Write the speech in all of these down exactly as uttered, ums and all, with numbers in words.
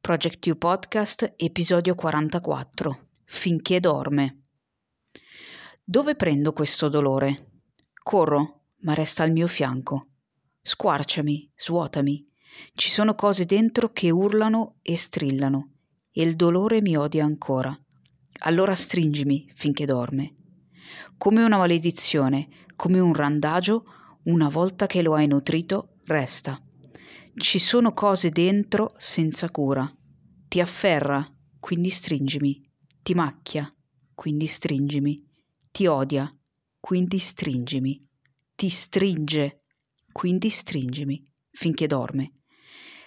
Project You Podcast, episodio quarantaquattro. Finché dorme. Dove prendo questo dolore? Corro, ma resta al mio fianco. Squarciami, svuotami. Ci sono cose dentro che urlano e strillano, e il dolore mi odia ancora. Allora stringimi finché dorme. Come una maledizione, come un randagio, una volta che lo hai nutrito, resta. Ci sono cose dentro senza cura. Ti afferra, quindi stringimi. Ti macchia, quindi stringimi. Ti odia, quindi stringimi. Ti stringe, quindi stringimi, finché dorme.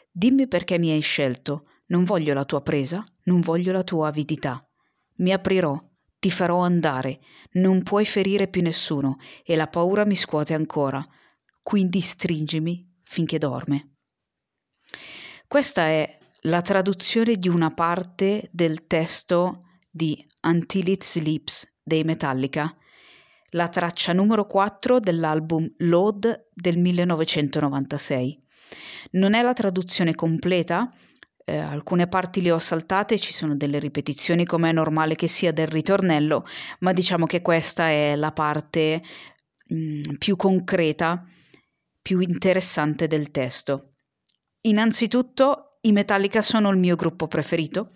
Dimmi perché mi hai scelto. Non voglio la tua presa, non voglio la tua avidità. Mi aprirò, ti farò andare. Non puoi ferire più nessuno e la paura mi scuote ancora. Quindi stringimi finché dorme. Questa è la traduzione di una parte del testo di Until It Sleeps dei Metallica, la traccia numero quattro dell'album Load del millenovecentonovantasei. Non è la traduzione completa, eh, alcune parti le ho saltate, ci sono delle ripetizioni come è normale che sia del ritornello, ma diciamo che questa è la parte mh, più concreta, più interessante del testo. Innanzitutto, i Metallica sono il mio gruppo preferito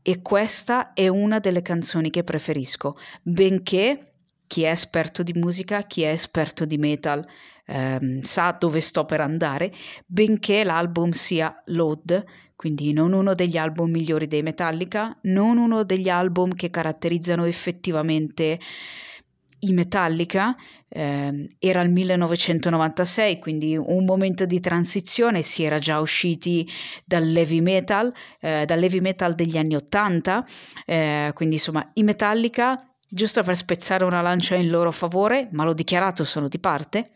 e questa è una delle canzoni che preferisco, benché chi è esperto di musica, chi è esperto di metal ehm, sa dove sto per andare, benché l'album sia Load, quindi non uno degli album migliori dei Metallica, non uno degli album che caratterizzano effettivamente i Metallica, eh, era il millenovecentonovantasei, quindi un momento di transizione, si era già usciti dall'heavy metal, eh, dall'heavy metal degli anni ottanta, eh, quindi insomma i Metallica, giusto per spezzare una lancia in loro favore, ma l'ho dichiarato, sono di parte,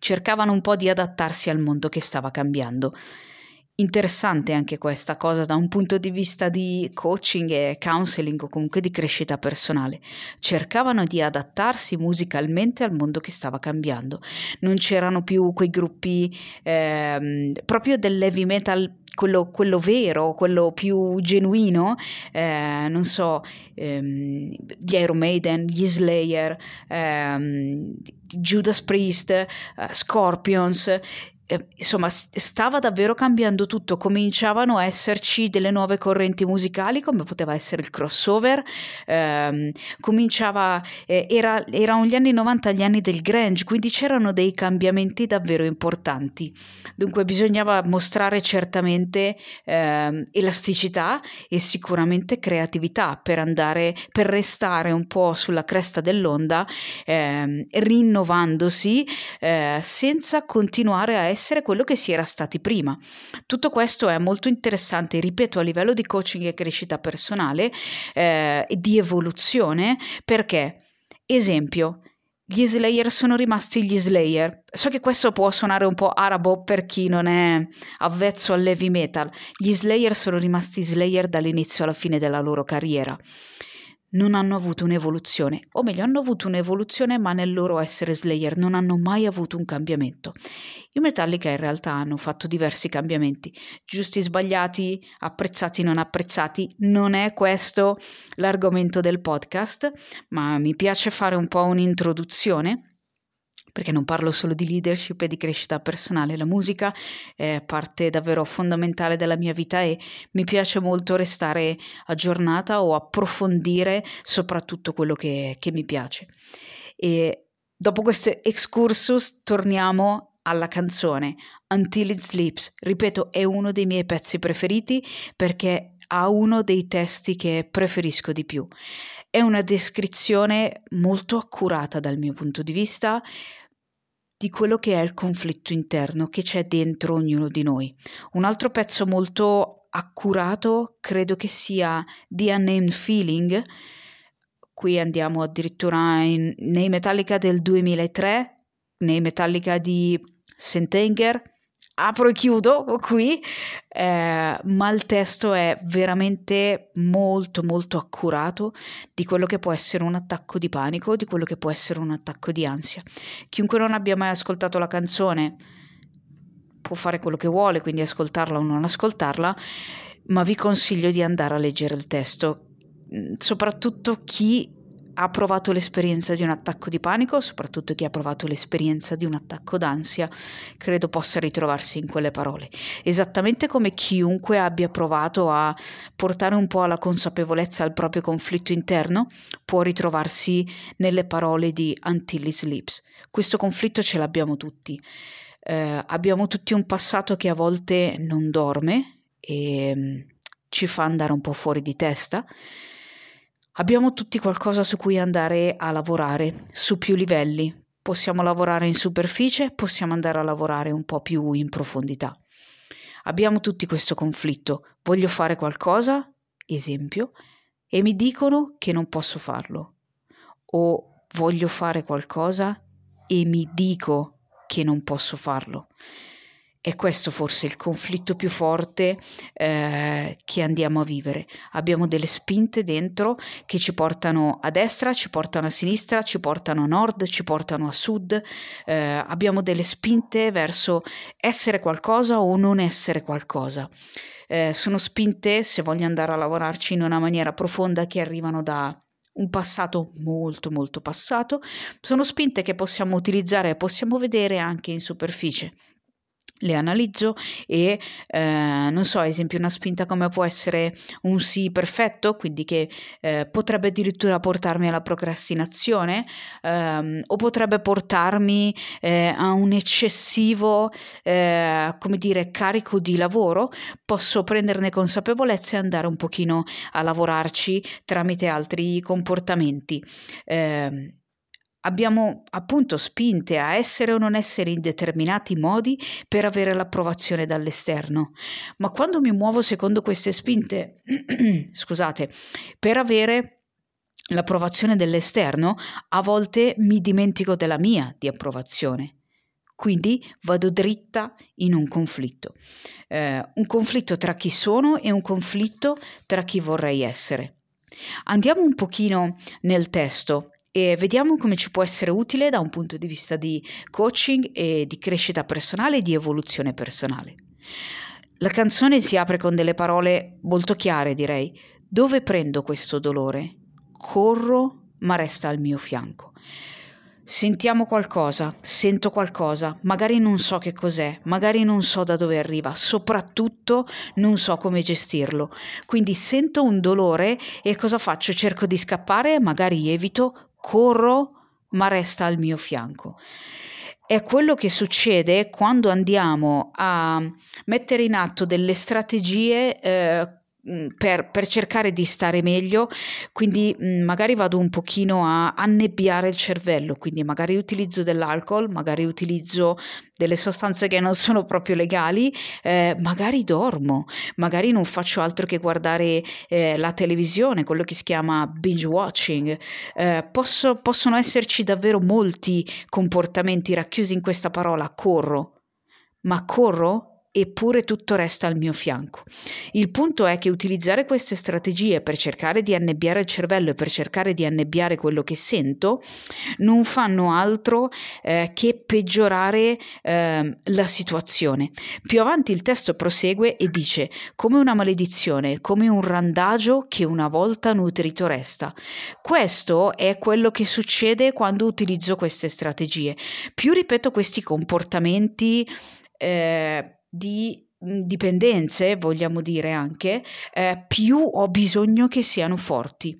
cercavano un po' di adattarsi al mondo che stava cambiando. Interessante anche questa cosa da un punto di vista di coaching e counseling o comunque di crescita personale. Cercavano di adattarsi musicalmente al mondo che stava cambiando. Non c'erano più quei gruppi ehm, proprio dell'heavy metal, quello, quello vero, quello più genuino, eh, non so, ehm, gli Iron Maiden, gli Slayer, ehm, Judas Priest, eh, Scorpions. Eh, insomma, stava davvero cambiando tutto, cominciavano a esserci delle nuove correnti musicali come poteva essere il crossover, ehm, cominciava, eh, era, erano gli anni novanta, gli anni del grunge, quindi c'erano dei cambiamenti davvero importanti, dunque bisognava mostrare certamente ehm, elasticità e sicuramente creatività per andare, per restare un po' sulla cresta dell'onda, ehm, rinnovandosi eh, senza continuare a essere essere quello che si era stati prima. Tutto questo è molto interessante, ripeto, a livello di coaching e crescita personale eh, e di evoluzione, perché, esempio, gli Slayer sono rimasti gli Slayer. So che questo può suonare un po' arabo per chi non è avvezzo all'heavy metal. Gli Slayer sono rimasti Slayer dall'inizio alla fine della loro carriera. Non hanno avuto un'evoluzione, o meglio hanno avuto un'evoluzione ma nel loro essere Slayer non hanno mai avuto un cambiamento. I Metallica in realtà hanno fatto diversi cambiamenti, giusti, sbagliati, apprezzati, non apprezzati. Non è questo l'argomento del podcast, ma mi piace fare un po' un'introduzione, perché non parlo solo di leadership e di crescita personale, la musica è parte davvero fondamentale della mia vita e mi piace molto restare aggiornata o approfondire soprattutto quello che, che mi piace. E dopo questo excursus torniamo alla canzone Until It Sleeps, ripeto, è uno dei miei pezzi preferiti perché ha uno dei testi che preferisco di più. È una descrizione molto accurata dal mio punto di vista di quello che è il conflitto interno che c'è dentro ognuno di noi. Un altro pezzo molto accurato credo che sia The Unnamed Feeling, qui andiamo addirittura in, nei Metallica del duemilatré, nei Metallica di Saint Anger, apro e chiudo qui, eh, ma il testo è veramente molto molto accurato di quello che può essere un attacco di panico, di quello che può essere un attacco di ansia. Chiunque non abbia mai ascoltato la canzone può fare quello che vuole, quindi ascoltarla o non ascoltarla, ma vi consiglio di andare a leggere il testo, soprattutto chi ha provato l'esperienza di un attacco di panico, soprattutto chi ha provato l'esperienza di un attacco d'ansia, credo possa ritrovarsi in quelle parole. Esattamente come chiunque abbia provato a portare un po' alla consapevolezza al proprio conflitto interno, può ritrovarsi nelle parole di Until It Sleeps. Questo conflitto ce l'abbiamo tutti. Eh, abbiamo tutti un passato che a volte non dorme e ci fa andare un po' fuori di testa. Abbiamo tutti qualcosa su cui andare a lavorare su più livelli. Possiamo lavorare in superficie, possiamo andare a lavorare un po' più in profondità. Abbiamo tutti questo conflitto. Voglio fare qualcosa, esempio, e mi dicono che non posso farlo. O voglio fare qualcosa e mi dico che non posso farlo. E questo forse è il conflitto più forte eh, che andiamo a vivere. Abbiamo delle spinte dentro che ci portano a destra, ci portano a sinistra, ci portano a nord, ci portano a sud. Eh, abbiamo delle spinte verso essere qualcosa o non essere qualcosa. Eh, sono spinte, se voglio andare a lavorarci in una maniera profonda, che arrivano da un passato molto molto passato. Sono spinte che possiamo utilizzare e possiamo vedere anche in superficie. Le analizzo e eh, non so, ad esempio una spinta come può essere un sì perfetto, quindi che eh, potrebbe addirittura portarmi alla procrastinazione ehm, o potrebbe portarmi eh, a un eccessivo eh, come dire carico di lavoro. Posso prenderne consapevolezza e andare un pochino a lavorarci tramite altri comportamenti. Eh, Abbiamo appunto spinte a essere o non essere in determinati modi per avere l'approvazione dall'esterno. Ma quando mi muovo secondo queste spinte, scusate, per avere l'approvazione dell'esterno, a volte mi dimentico della mia di approvazione. Quindi vado dritta in un conflitto. Eh, un conflitto tra chi sono e un conflitto tra chi vorrei essere. Andiamo un pochino nel testo e vediamo come ci può essere utile da un punto di vista di coaching e di crescita personale e di evoluzione personale. La canzone si apre con delle parole molto chiare, direi. Dove prendo questo dolore? Corro, ma resta al mio fianco. Sentiamo qualcosa, sento qualcosa, magari non so che cos'è, magari non so da dove arriva, soprattutto non so come gestirlo. Quindi sento un dolore e cosa faccio? Cerco di scappare, magari evito, corro, ma resta al mio fianco. È quello che succede quando andiamo a mettere in atto delle strategie eh, Per, per cercare di stare meglio, quindi magari vado un pochino a annebbiare il cervello, quindi magari utilizzo dell'alcol, magari utilizzo delle sostanze che non sono proprio legali, eh, magari dormo, magari non faccio altro che guardare eh, la televisione, quello che si chiama binge watching. Eh, posso, possono esserci davvero molti comportamenti racchiusi in questa parola corro, ma corro? Eppure tutto resta al mio fianco. Il punto è che utilizzare queste strategie per cercare di annebbiare il cervello e per cercare di annebbiare quello che sento non fanno altro eh, che peggiorare eh, la situazione. Più avanti il testo prosegue e dice: come una maledizione, come un randagio che una volta nutrito resta. Questo è quello che succede quando utilizzo queste strategie. Più ripeto questi comportamenti eh, di dipendenze, vogliamo dire anche, eh, più ho bisogno che siano forti.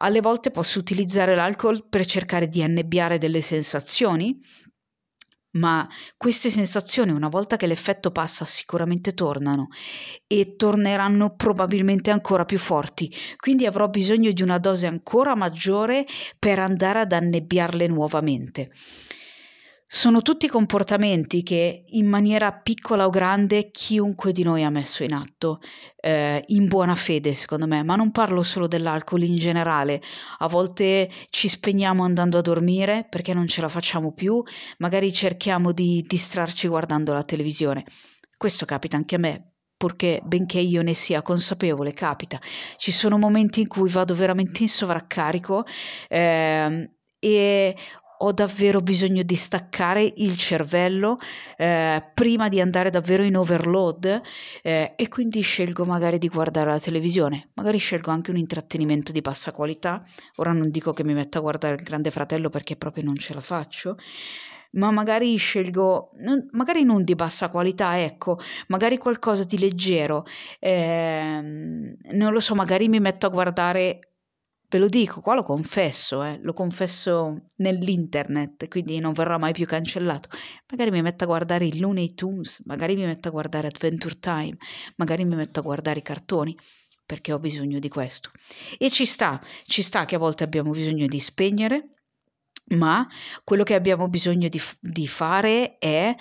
Alle volte posso utilizzare l'alcol per cercare di annebbiare delle sensazioni, ma queste sensazioni, una volta che l'effetto passa, sicuramente tornano e torneranno probabilmente ancora più forti, quindi avrò bisogno di una dose ancora maggiore per andare ad annebbiarle nuovamente. Sono tutti comportamenti che in maniera piccola o grande chiunque di noi ha messo in atto, eh, in buona fede secondo me, ma non parlo solo dell'alcol in generale. A volte ci spegniamo andando a dormire perché non ce la facciamo più, magari cerchiamo di distrarci guardando la televisione. Questo capita anche a me, perché benché io ne sia consapevole, capita. Ci sono momenti in cui vado veramente in sovraccarico eh, e... ho davvero bisogno di staccare il cervello eh, prima di andare davvero in overload eh, e quindi scelgo magari di guardare la televisione, magari scelgo anche un intrattenimento di bassa qualità. Ora non dico che mi metta a guardare il Grande Fratello perché proprio non ce la faccio, ma magari scelgo, magari non di bassa qualità, ecco, magari qualcosa di leggero, eh, non lo so, magari mi metto a guardare... Ve lo dico, qua lo confesso, eh, lo confesso nell'internet, quindi non verrà mai più cancellato. Magari mi metto a guardare i Looney Tunes, magari mi metto a guardare Adventure Time, magari mi metto a guardare i cartoni, perché ho bisogno di questo. E ci sta, ci sta che a volte abbiamo bisogno di spegnere, ma quello che abbiamo bisogno di, di fare è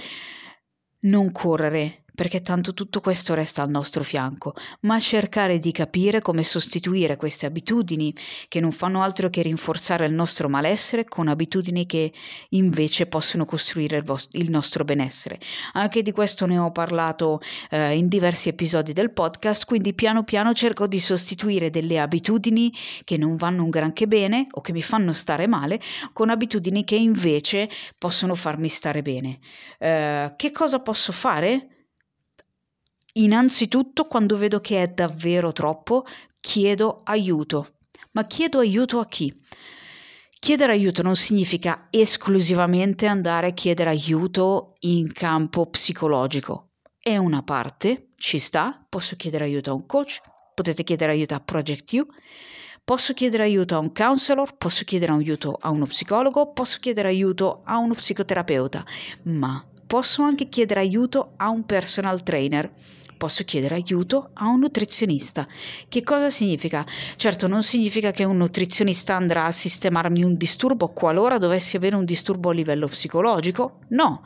non correre, perché tanto tutto questo resta al nostro fianco, ma cercare di capire come sostituire queste abitudini che non fanno altro che rinforzare il nostro malessere con abitudini che invece possono costruire il, vostro, il nostro benessere. Anche di questo ne ho parlato eh, in diversi episodi del podcast, quindi piano piano cerco di sostituire delle abitudini che non vanno un granché bene o che mi fanno stare male con abitudini che invece possono farmi stare bene. Eh, che cosa posso fare? Innanzitutto, quando vedo che è davvero troppo, chiedo aiuto. Ma chiedo aiuto a chi? Chiedere aiuto non significa esclusivamente andare a chiedere aiuto in campo psicologico. È una parte, ci sta, posso chiedere aiuto a un coach, potete chiedere aiuto a Project You, posso chiedere aiuto a un counselor, posso chiedere aiuto a uno psicologo, posso chiedere aiuto a uno psicoterapeuta, ma posso anche chiedere aiuto a un personal trainer, posso chiedere aiuto a un nutrizionista. Che cosa significa? Certo, non significa che un nutrizionista andrà a sistemarmi un disturbo qualora dovessi avere un disturbo a livello psicologico, no,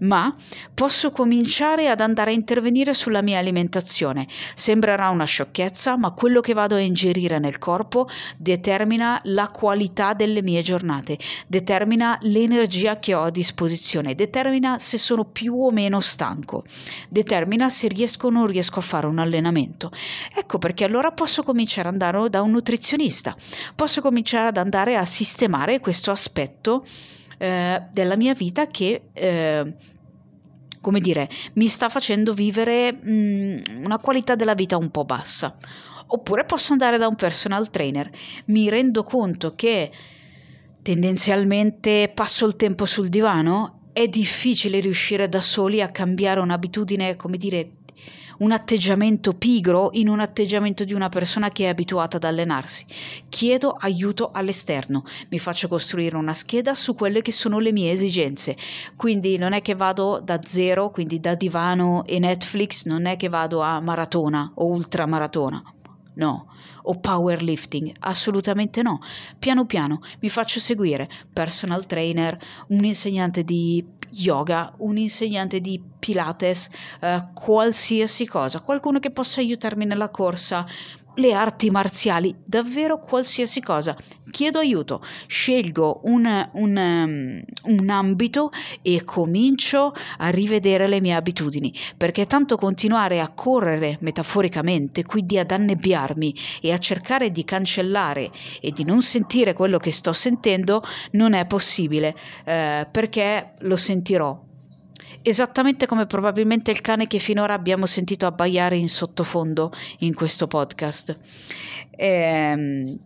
ma posso cominciare ad andare a intervenire sulla mia alimentazione. Sembrerà una sciocchezza, ma quello che vado a ingerire nel corpo determina la qualità delle mie giornate, determina l'energia che ho a disposizione, determina se sono più o meno stanco, determina se riesco o non riesco a fare un allenamento. Ecco perché allora posso cominciare ad andare da un nutrizionista, posso cominciare ad andare a sistemare questo aspetto eh, della mia vita che eh, come dire mi sta facendo vivere mh, una qualità della vita un po' bassa. Oppure posso andare da un personal trainer. Mi rendo conto che tendenzialmente passo il tempo sul divano. È difficile riuscire da soli a cambiare un'abitudine, come dire, un atteggiamento pigro in un atteggiamento di una persona che è abituata ad allenarsi. Chiedo aiuto all'esterno, mi faccio costruire una scheda su quelle che sono le mie esigenze. Quindi non è che vado da zero, quindi da divano e Netflix, non è che vado a maratona o ultramaratona. No, o powerlifting, assolutamente no. Piano piano mi faccio seguire personal trainer, un insegnante di yoga, un insegnante di pilates, eh, qualsiasi cosa, qualcuno che possa aiutarmi nella corsa, le arti marziali, davvero qualsiasi cosa. Chiedo aiuto, scelgo un, un, um, un ambito e comincio a rivedere le mie abitudini, perché tanto continuare a correre metaforicamente, quindi ad annebbiarmi e a cercare di cancellare e di non sentire quello che sto sentendo non è possibile, eh, perché lo sentirò. Esattamente come probabilmente il cane che finora abbiamo sentito abbaiare in sottofondo in questo podcast. Ehm,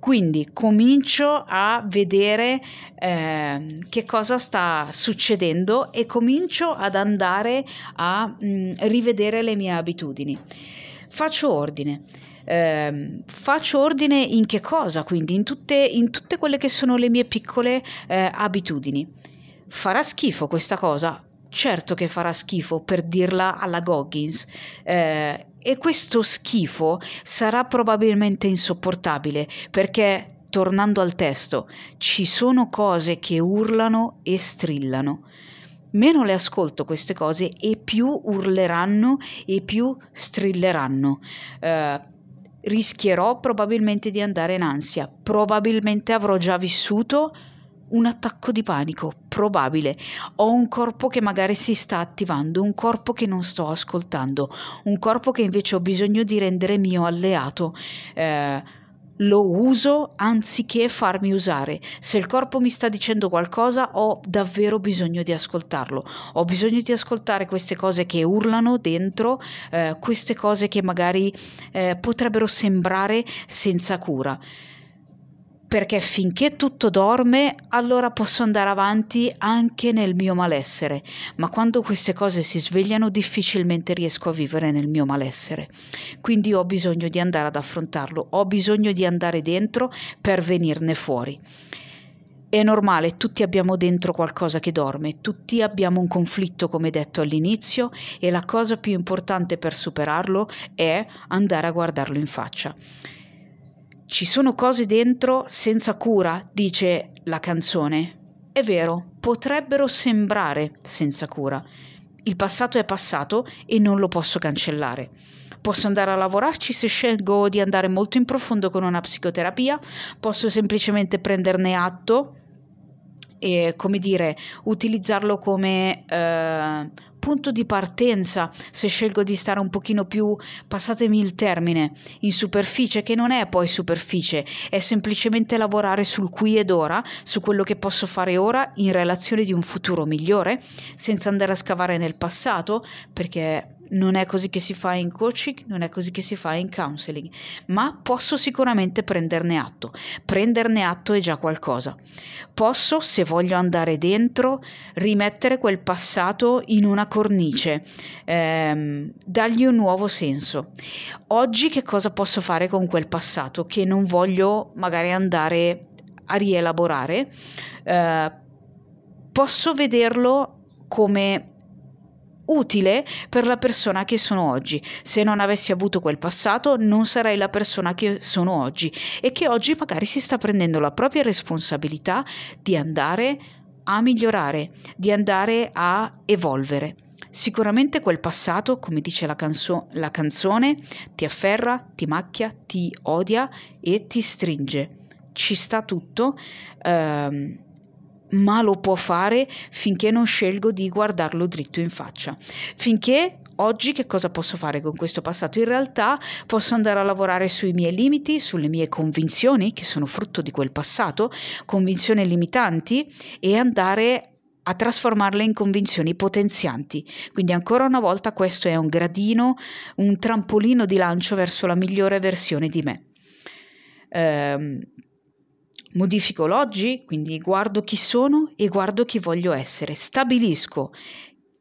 quindi comincio a vedere eh, che cosa sta succedendo e comincio ad andare a mh, rivedere le mie abitudini. Faccio ordine. Eh, faccio ordine in che cosa? Quindi in tutte, in tutte quelle che sono le mie piccole eh, abitudini. Farà schifo questa cosa? Certo che farà schifo, per dirla alla Goggins, eh, e questo schifo sarà probabilmente insopportabile perché tornando al testo, ci sono cose che urlano e strillano. Meno le ascolto queste cose e più urleranno e più strilleranno. Eh, rischierò probabilmente di andare in ansia, probabilmente avrò già vissuto un attacco di panico, probabile. Ho un corpo che magari si sta attivando, un corpo che non sto ascoltando, un corpo che invece ho bisogno di rendere mio alleato. Eh, lo uso anziché farmi usare. Se il corpo mi sta dicendo qualcosa, ho davvero bisogno di ascoltarlo. Ho bisogno di ascoltare queste cose che urlano dentro, eh, queste cose che magari eh, potrebbero sembrare senza cura. Perché finché tutto dorme, allora posso andare avanti anche nel mio malessere, ma quando queste cose si svegliano difficilmente riesco a vivere nel mio malessere. Quindi ho bisogno di andare ad affrontarlo, ho bisogno di andare dentro per venirne fuori. È normale, tutti abbiamo dentro qualcosa che dorme, tutti abbiamo un conflitto, come detto all'inizio, e la cosa più importante per superarlo è andare a guardarlo in faccia. Ci sono cose dentro senza cura, dice la canzone. È vero, potrebbero sembrare senza cura. Il passato è passato e non lo posso cancellare. Posso andare a lavorarci se scelgo di andare molto in profondo con una psicoterapia, posso semplicemente prenderne atto e, come dire, utilizzarlo come eh, punto di partenza, se scelgo di stare un pochino più, passatemi il termine, in superficie, che non è poi superficie, è semplicemente lavorare sul qui ed ora, su quello che posso fare ora in relazione di un futuro migliore, senza andare a scavare nel passato, perché non è così che si fa in coaching, non è così che si fa in counseling, ma posso sicuramente prenderne atto. Prenderne atto è già qualcosa. Posso, se voglio andare dentro, rimettere quel passato in una cornice, ehm, dargli un nuovo senso. Oggi che cosa posso fare con quel passato che non voglio magari andare a rielaborare? Eh, posso vederlo come utile per la persona che sono oggi. Se non avessi avuto quel passato non sarei la persona che sono oggi e che oggi magari si sta prendendo la propria responsabilità di andare a migliorare, di andare a evolvere. Sicuramente quel passato, come dice la, canzo- la canzone, ti afferra, ti macchia, ti odia e ti stringe. Ci sta tutto, ehm, ma lo può fare finché non scelgo di guardarlo dritto in faccia. Finché oggi che cosa posso fare con questo passato? In realtà posso andare a lavorare sui miei limiti, sulle mie convinzioni, che sono frutto di quel passato, convinzioni limitanti, e andare a trasformarle in convinzioni potenzianti. Quindi ancora una volta questo è un gradino, un trampolino di lancio verso la migliore versione di me. Ehm... Modifico l'oggi, quindi guardo chi sono e guardo chi voglio essere. Stabilisco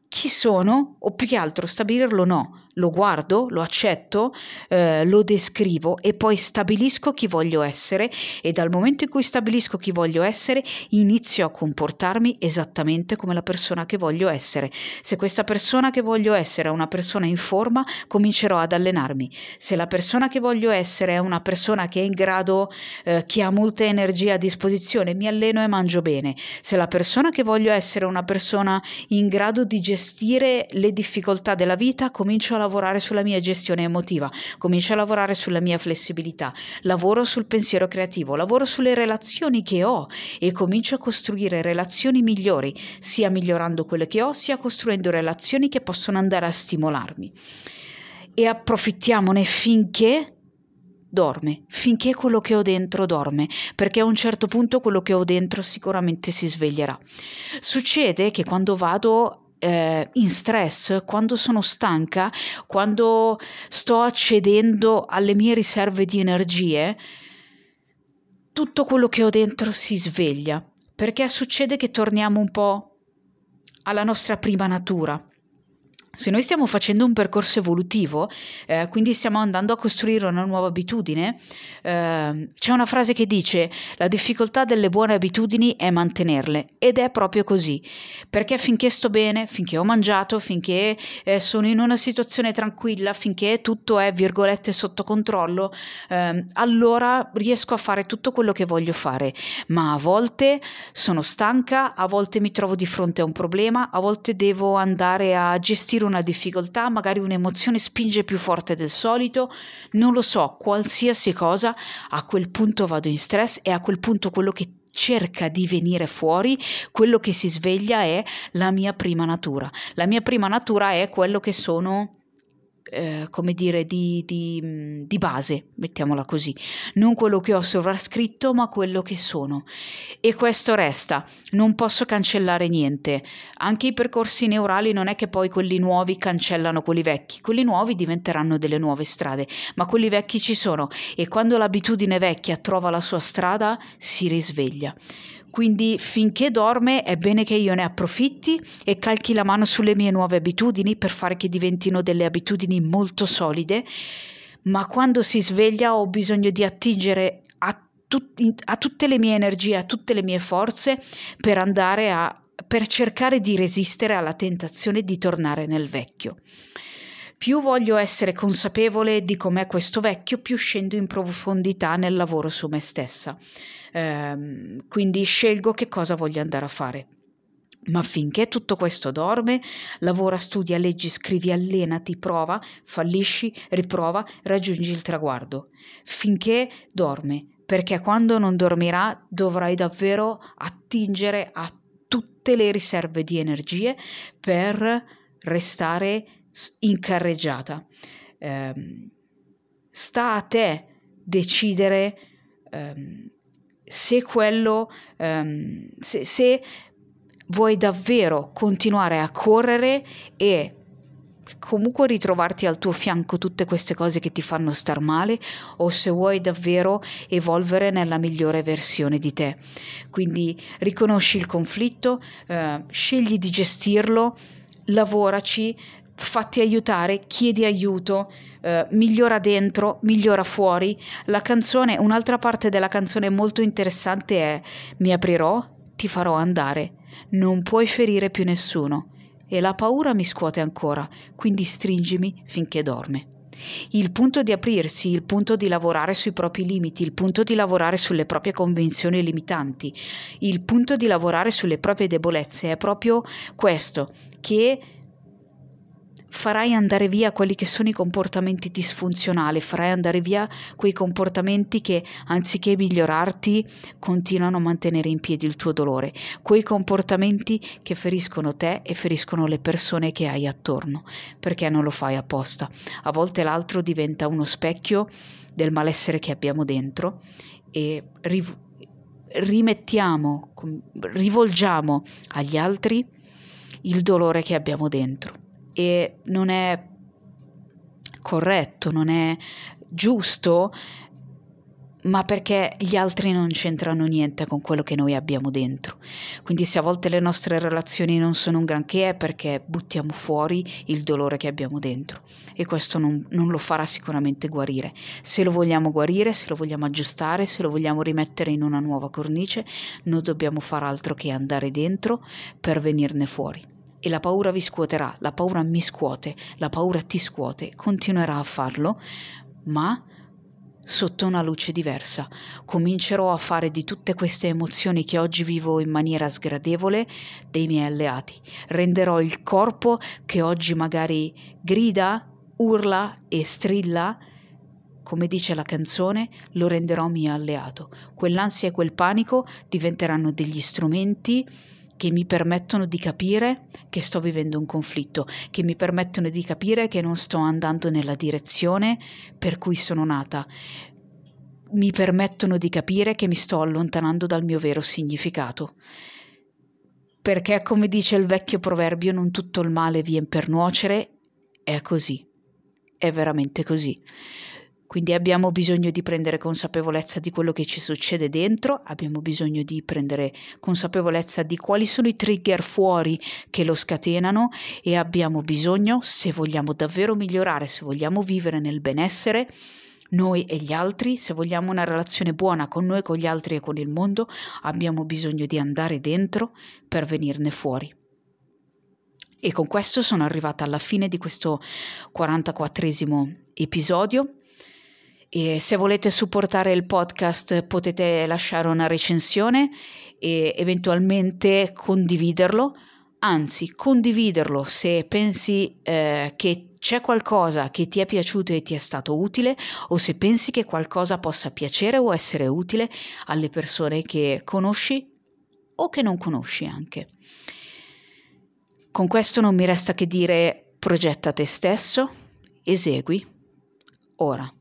chi sono, o più che altro stabilirlo no, lo guardo, lo accetto, eh, lo descrivo e poi stabilisco chi voglio essere, e dal momento in cui stabilisco chi voglio essere inizio a comportarmi esattamente come la persona che voglio essere. Se questa persona che voglio essere è una persona in forma, comincerò ad allenarmi. Se la persona che voglio essere è una persona che è in grado, eh, che ha molta energia a disposizione, mi alleno e mangio bene. Se la persona che voglio essere è una persona in grado di gestire gestire le difficoltà della vita, comincio a lavorare sulla mia gestione emotiva, comincio a lavorare sulla mia flessibilità, lavoro sul pensiero creativo, lavoro sulle relazioni che ho e comincio a costruire relazioni migliori, sia migliorando quelle che ho, sia costruendo relazioni che possono andare a stimolarmi. E approfittiamone finché dorme, finché quello che ho dentro dorme, perché a un certo punto quello che ho dentro sicuramente si sveglierà. Succede che quando vado in stress, quando sono stanca, quando sto accedendo alle mie riserve di energie, tutto quello che ho dentro si sveglia, perché succede che torniamo un po' alla nostra prima natura, Se noi stiamo facendo un percorso evolutivo, eh, quindi stiamo andando a costruire una nuova abitudine, eh, c'è una frase che dice: la difficoltà delle buone abitudini è mantenerle, ed è proprio così, perché finché sto bene, finché ho mangiato, finché eh, sono in una situazione tranquilla, finché tutto è, virgolette, sotto controllo, eh, allora riesco a fare tutto quello che voglio fare, ma a volte sono stanca, a volte mi trovo di fronte a un problema, a volte devo andare a gestire una difficoltà, magari un'emozione spinge più forte del solito, non lo so, qualsiasi cosa, a quel punto vado in stress e a quel punto quello che cerca di venire fuori, quello che si sveglia è la mia prima natura. La mia prima natura è quello che sono, eh, come dire, di, di, di base, mettiamola così, non quello che ho sovrascritto ma quello che sono, e questo resta, non posso cancellare niente. Anche i percorsi neurali non è che poi quelli nuovi cancellano quelli vecchi, quelli nuovi diventeranno delle nuove strade, ma quelli vecchi ci sono, e quando l'abitudine vecchia trova la sua strada si risveglia. Quindi finché dorme è bene che io ne approfitti e calchi la mano sulle mie nuove abitudini per fare che diventino delle abitudini molto solide, ma quando si sveglia ho bisogno di attingere a, tut- a tutte le mie energie, a tutte le mie forze per andare a, per cercare di resistere alla tentazione di tornare nel vecchio. Più voglio essere consapevole di com'è questo vecchio, più scendo in profondità nel lavoro su me stessa. Ehm, quindi scelgo che cosa voglio andare a fare. Ma finché tutto questo dorme, lavora, studia, leggi, scrivi, allenati, prova, fallisci, riprova, raggiungi il traguardo. Finché dorme, perché quando non dormirà dovrai davvero attingere a tutte le riserve di energie per restare in carreggiata. Eh, sta a te decidere ehm, se quello ehm, se, se vuoi davvero continuare a correre e comunque ritrovarti al tuo fianco tutte queste cose che ti fanno star male, o se vuoi davvero evolvere nella migliore versione di te. Quindi riconosci il conflitto, eh, scegli di gestirlo, lavoraci, fatti aiutare, chiedi aiuto, eh, migliora dentro, migliora fuori. La canzone, un'altra parte della canzone molto interessante è: mi aprirò, ti farò andare, non puoi ferire più nessuno. E la paura mi scuote ancora, quindi stringimi finché dorme. Il punto di aprirsi, il punto di lavorare sui propri limiti, il punto di lavorare sulle proprie convinzioni limitanti, il punto di lavorare sulle proprie debolezze è proprio questo, che farai andare via quelli che sono i comportamenti disfunzionali, farai andare via quei comportamenti che, anziché migliorarti, continuano a mantenere in piedi il tuo dolore, quei comportamenti che feriscono te e feriscono le persone che hai attorno, perché non lo fai apposta. A volte l'altro diventa uno specchio del malessere che abbiamo dentro e riv- rimettiamo, rivolgiamo agli altri il dolore che abbiamo dentro. E non è corretto, non è giusto, ma perché gli altri non c'entrano niente con quello che noi abbiamo dentro. Quindi se a volte le nostre relazioni non sono un granché è perché buttiamo fuori il dolore che abbiamo dentro, e questo non, non lo farà sicuramente guarire. Se lo vogliamo guarire, se lo vogliamo aggiustare, se lo vogliamo rimettere in una nuova cornice, non dobbiamo far altro che andare dentro per venirne fuori. E la paura vi scuoterà, la paura mi scuote, la paura ti scuote, continuerà a farlo, ma sotto una luce diversa. Comincerò a fare di tutte queste emozioni che oggi vivo in maniera sgradevole dei miei alleati. Renderò il corpo che oggi magari grida, urla e strilla, come dice la canzone, lo renderò mio alleato. Quell'ansia e quel panico diventeranno degli strumenti che mi permettono di capire che sto vivendo un conflitto, che mi permettono di capire che non sto andando nella direzione per cui sono nata, mi permettono di capire che mi sto allontanando dal mio vero significato. Perché, come dice il vecchio proverbio, non tutto il male vien per nuocere, è così, è veramente così. Quindi abbiamo bisogno di prendere consapevolezza di quello che ci succede dentro, abbiamo bisogno di prendere consapevolezza di quali sono i trigger fuori che lo scatenano e abbiamo bisogno, se vogliamo davvero migliorare, se vogliamo vivere nel benessere, noi e gli altri, se vogliamo una relazione buona con noi, con gli altri e con il mondo, abbiamo bisogno di andare dentro per venirne fuori. E con questo sono arrivata alla fine di questo quarantaquattresimo episodio. E se volete supportare il podcast potete lasciare una recensione e eventualmente condividerlo. Anzi, condividerlo se pensi eh, che c'è qualcosa che ti è piaciuto e ti è stato utile, o se pensi che qualcosa possa piacere o essere utile alle persone che conosci o che non conosci anche. Con questo non mi resta che dire: progetta te stesso, esegui ora.